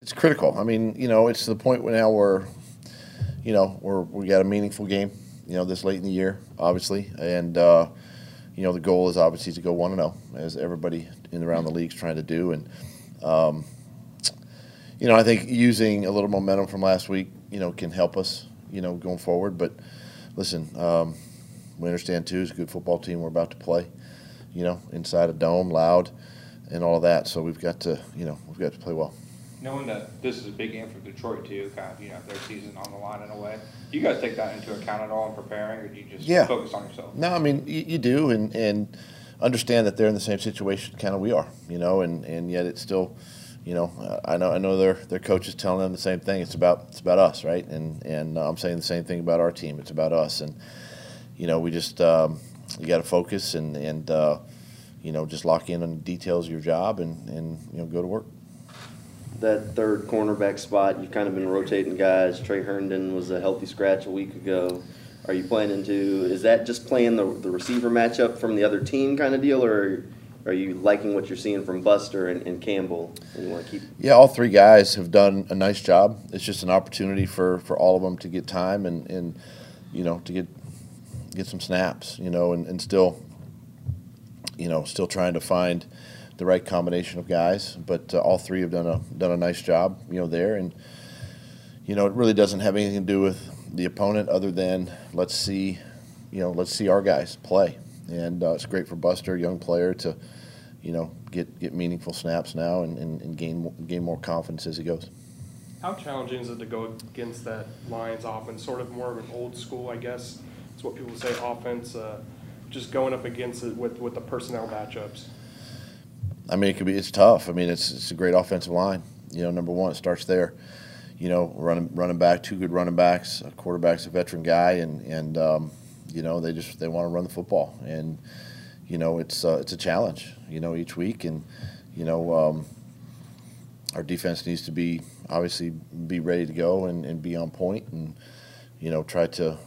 It's critical. I mean, you know, it's to the point where now we're, you know, we got a meaningful game, you know, this late in the year, obviously, and you know, the goal is obviously to go 1-0, as everybody in around the league's trying to do, and you know, I think using a little momentum from last week, you know, can help us, you know, going forward. But listen, we understand too, it's a good football team we're about to play, you know, inside a dome, loud, and all of that. So we've got to, you know, we've got to play well. Knowing that this is a big game for Detroit too, kind of, you know, their season on the line in a way. Do you guys take that into account at all in preparing, or do you just focus on yourself? No, I mean, you do, and understand that they're in the same situation kind of we are, you know, and yet it's still, you know, I know their coach is telling them the same thing. It's about us, right? And I'm saying the same thing about our team. It's about us, and you know, we just you got to focus and you know, just lock in on the details of your job and you know, go to work. That third cornerback spot, you've kind of been rotating guys. Trey Herndon was a healthy scratch a week ago. Are you planning to, is that just playing the receiver matchup from the other team kind of deal, or are you liking what you're seeing from Buster and Campbell and you want to keep? Yeah, all three guys have done a nice job. It's just an opportunity for all of them to get time and you know, to get some snaps, you know, and still, you know, still trying to find the right combination of guys, but all three have done a nice job, you know, there, and you know, it really doesn't have anything to do with the opponent other than let's see our guys play, and it's great for Buster, young player, to you know, get meaningful snaps now and gain more confidence as he goes. How challenging is it to go against that Lions offense? Sort of more of an old school, I guess, it's what people say, offense, just going up against it with the personnel matchups. I mean, it's tough. I mean, it's a great offensive line. You know, number one, it starts there. You know, running back, two good running backs, a quarterback's a veteran guy, and you know, they want to run the football, and you know, it's a challenge. You know, each week, and you know, our defense needs to be obviously be ready to go and be on point, and you know, try to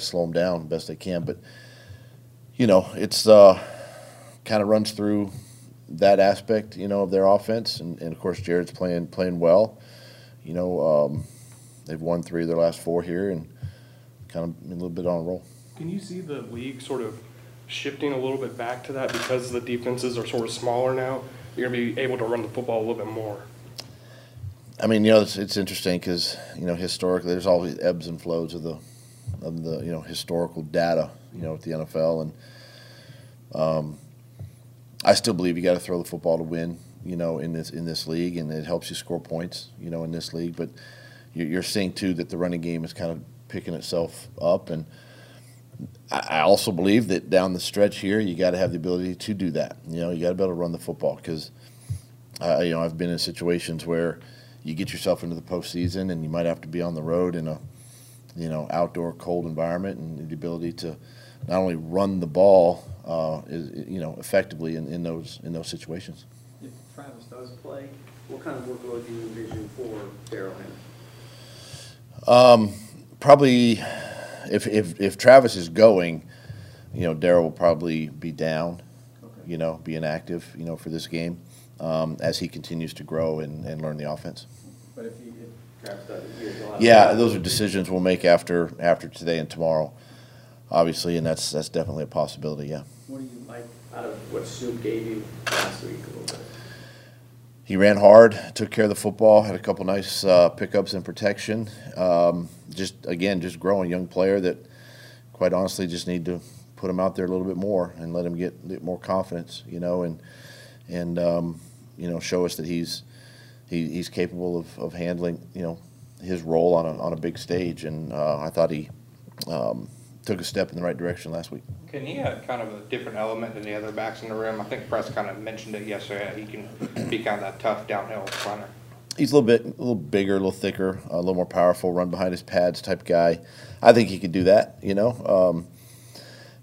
slow them down the best they can. But you know, it's kind of runs through that aspect, you know, of their offense, and of course Jared's playing well. You know, they've won 3 of their last 4 here, and kind of a little bit on a roll. Can you see the league sort of shifting a little bit back to that because the defenses are sort of smaller now? You're going to be able to run the football a little bit more. I mean, you know, it's interesting because you know, historically there's always ebbs and flows of the you know, historical data, you know, with the NFL, and I still believe you got to throw the football to win, you know, in this league, and it helps you score points, you know, in this league. But you're seeing too that the running game is kind of picking itself up, and I also believe that down the stretch here, you got to have the ability to do that. You know, you got to be able to run the football because, you know, I've been in situations where you get yourself into the postseason, and you might have to be on the road in a, you know, outdoor cold environment, and the ability to not only run the ball, you know, effectively in those situations. If Travis does play, what kind of workload do you envision for Darryl Henry? Probably, if Travis is going, you know, Darryl will probably be down, okay, you know, be inactive, you know, for this game, as he continues to grow and learn the offense. But if Travis doesn't, yeah, those are decisions we'll make after today and tomorrow, obviously, and that's definitely a possibility. Yeah. What do you like out of what Suh gave you last week a little bit? He ran hard, took care of the football, had a couple nice pickups and protection. Just growing, young player that, quite honestly, just need to put him out there a little bit more and let him get more confidence, you know, and you know, show us that he's capable of handling, you know, his role on a big stage, and I thought he took a step in the right direction last week. Can he have kind of a different element than the other backs in the room? I think Press kind of mentioned it yesterday. He can be kind of that tough downhill runner. He's a little bigger, a little thicker, a little more powerful, run behind his pads type guy. I think he could do that, you know,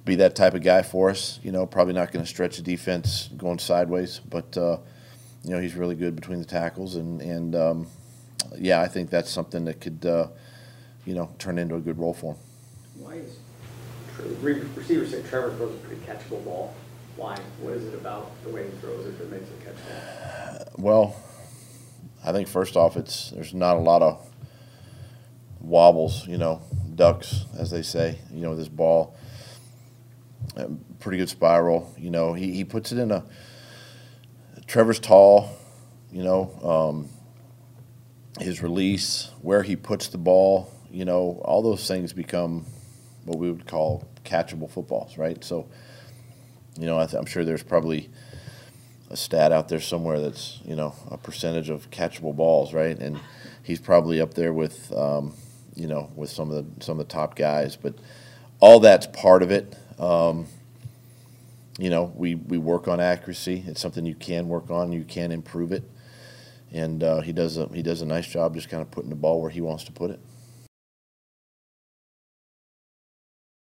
be that type of guy for us. You know, probably not going to stretch the defense going sideways, but, you know, he's really good between the tackles. And yeah, I think that's something that could, you know, turn into a good role for him. Why is receivers say Trevor throws a pretty catchable ball? Why? What is it about the way he throws it that makes it catchable? Well, I think first off, there's not a lot of wobbles, you know, ducks, as they say, you know, this ball. Pretty good spiral, you know. He puts it in a – Trevor's tall, you know, his release, where he puts the ball, you know, all those things become what we would call catchable footballs, right? So, you know, I'm sure there's probably – a stat out there somewhere that's, you know, a percentage of catchable balls, right? And he's probably up there with, you know, with some of the top guys. But all that's part of it. You know, we work on accuracy. It's something you can work on. You can improve it. And he does a nice job just kind of putting the ball where he wants to put it.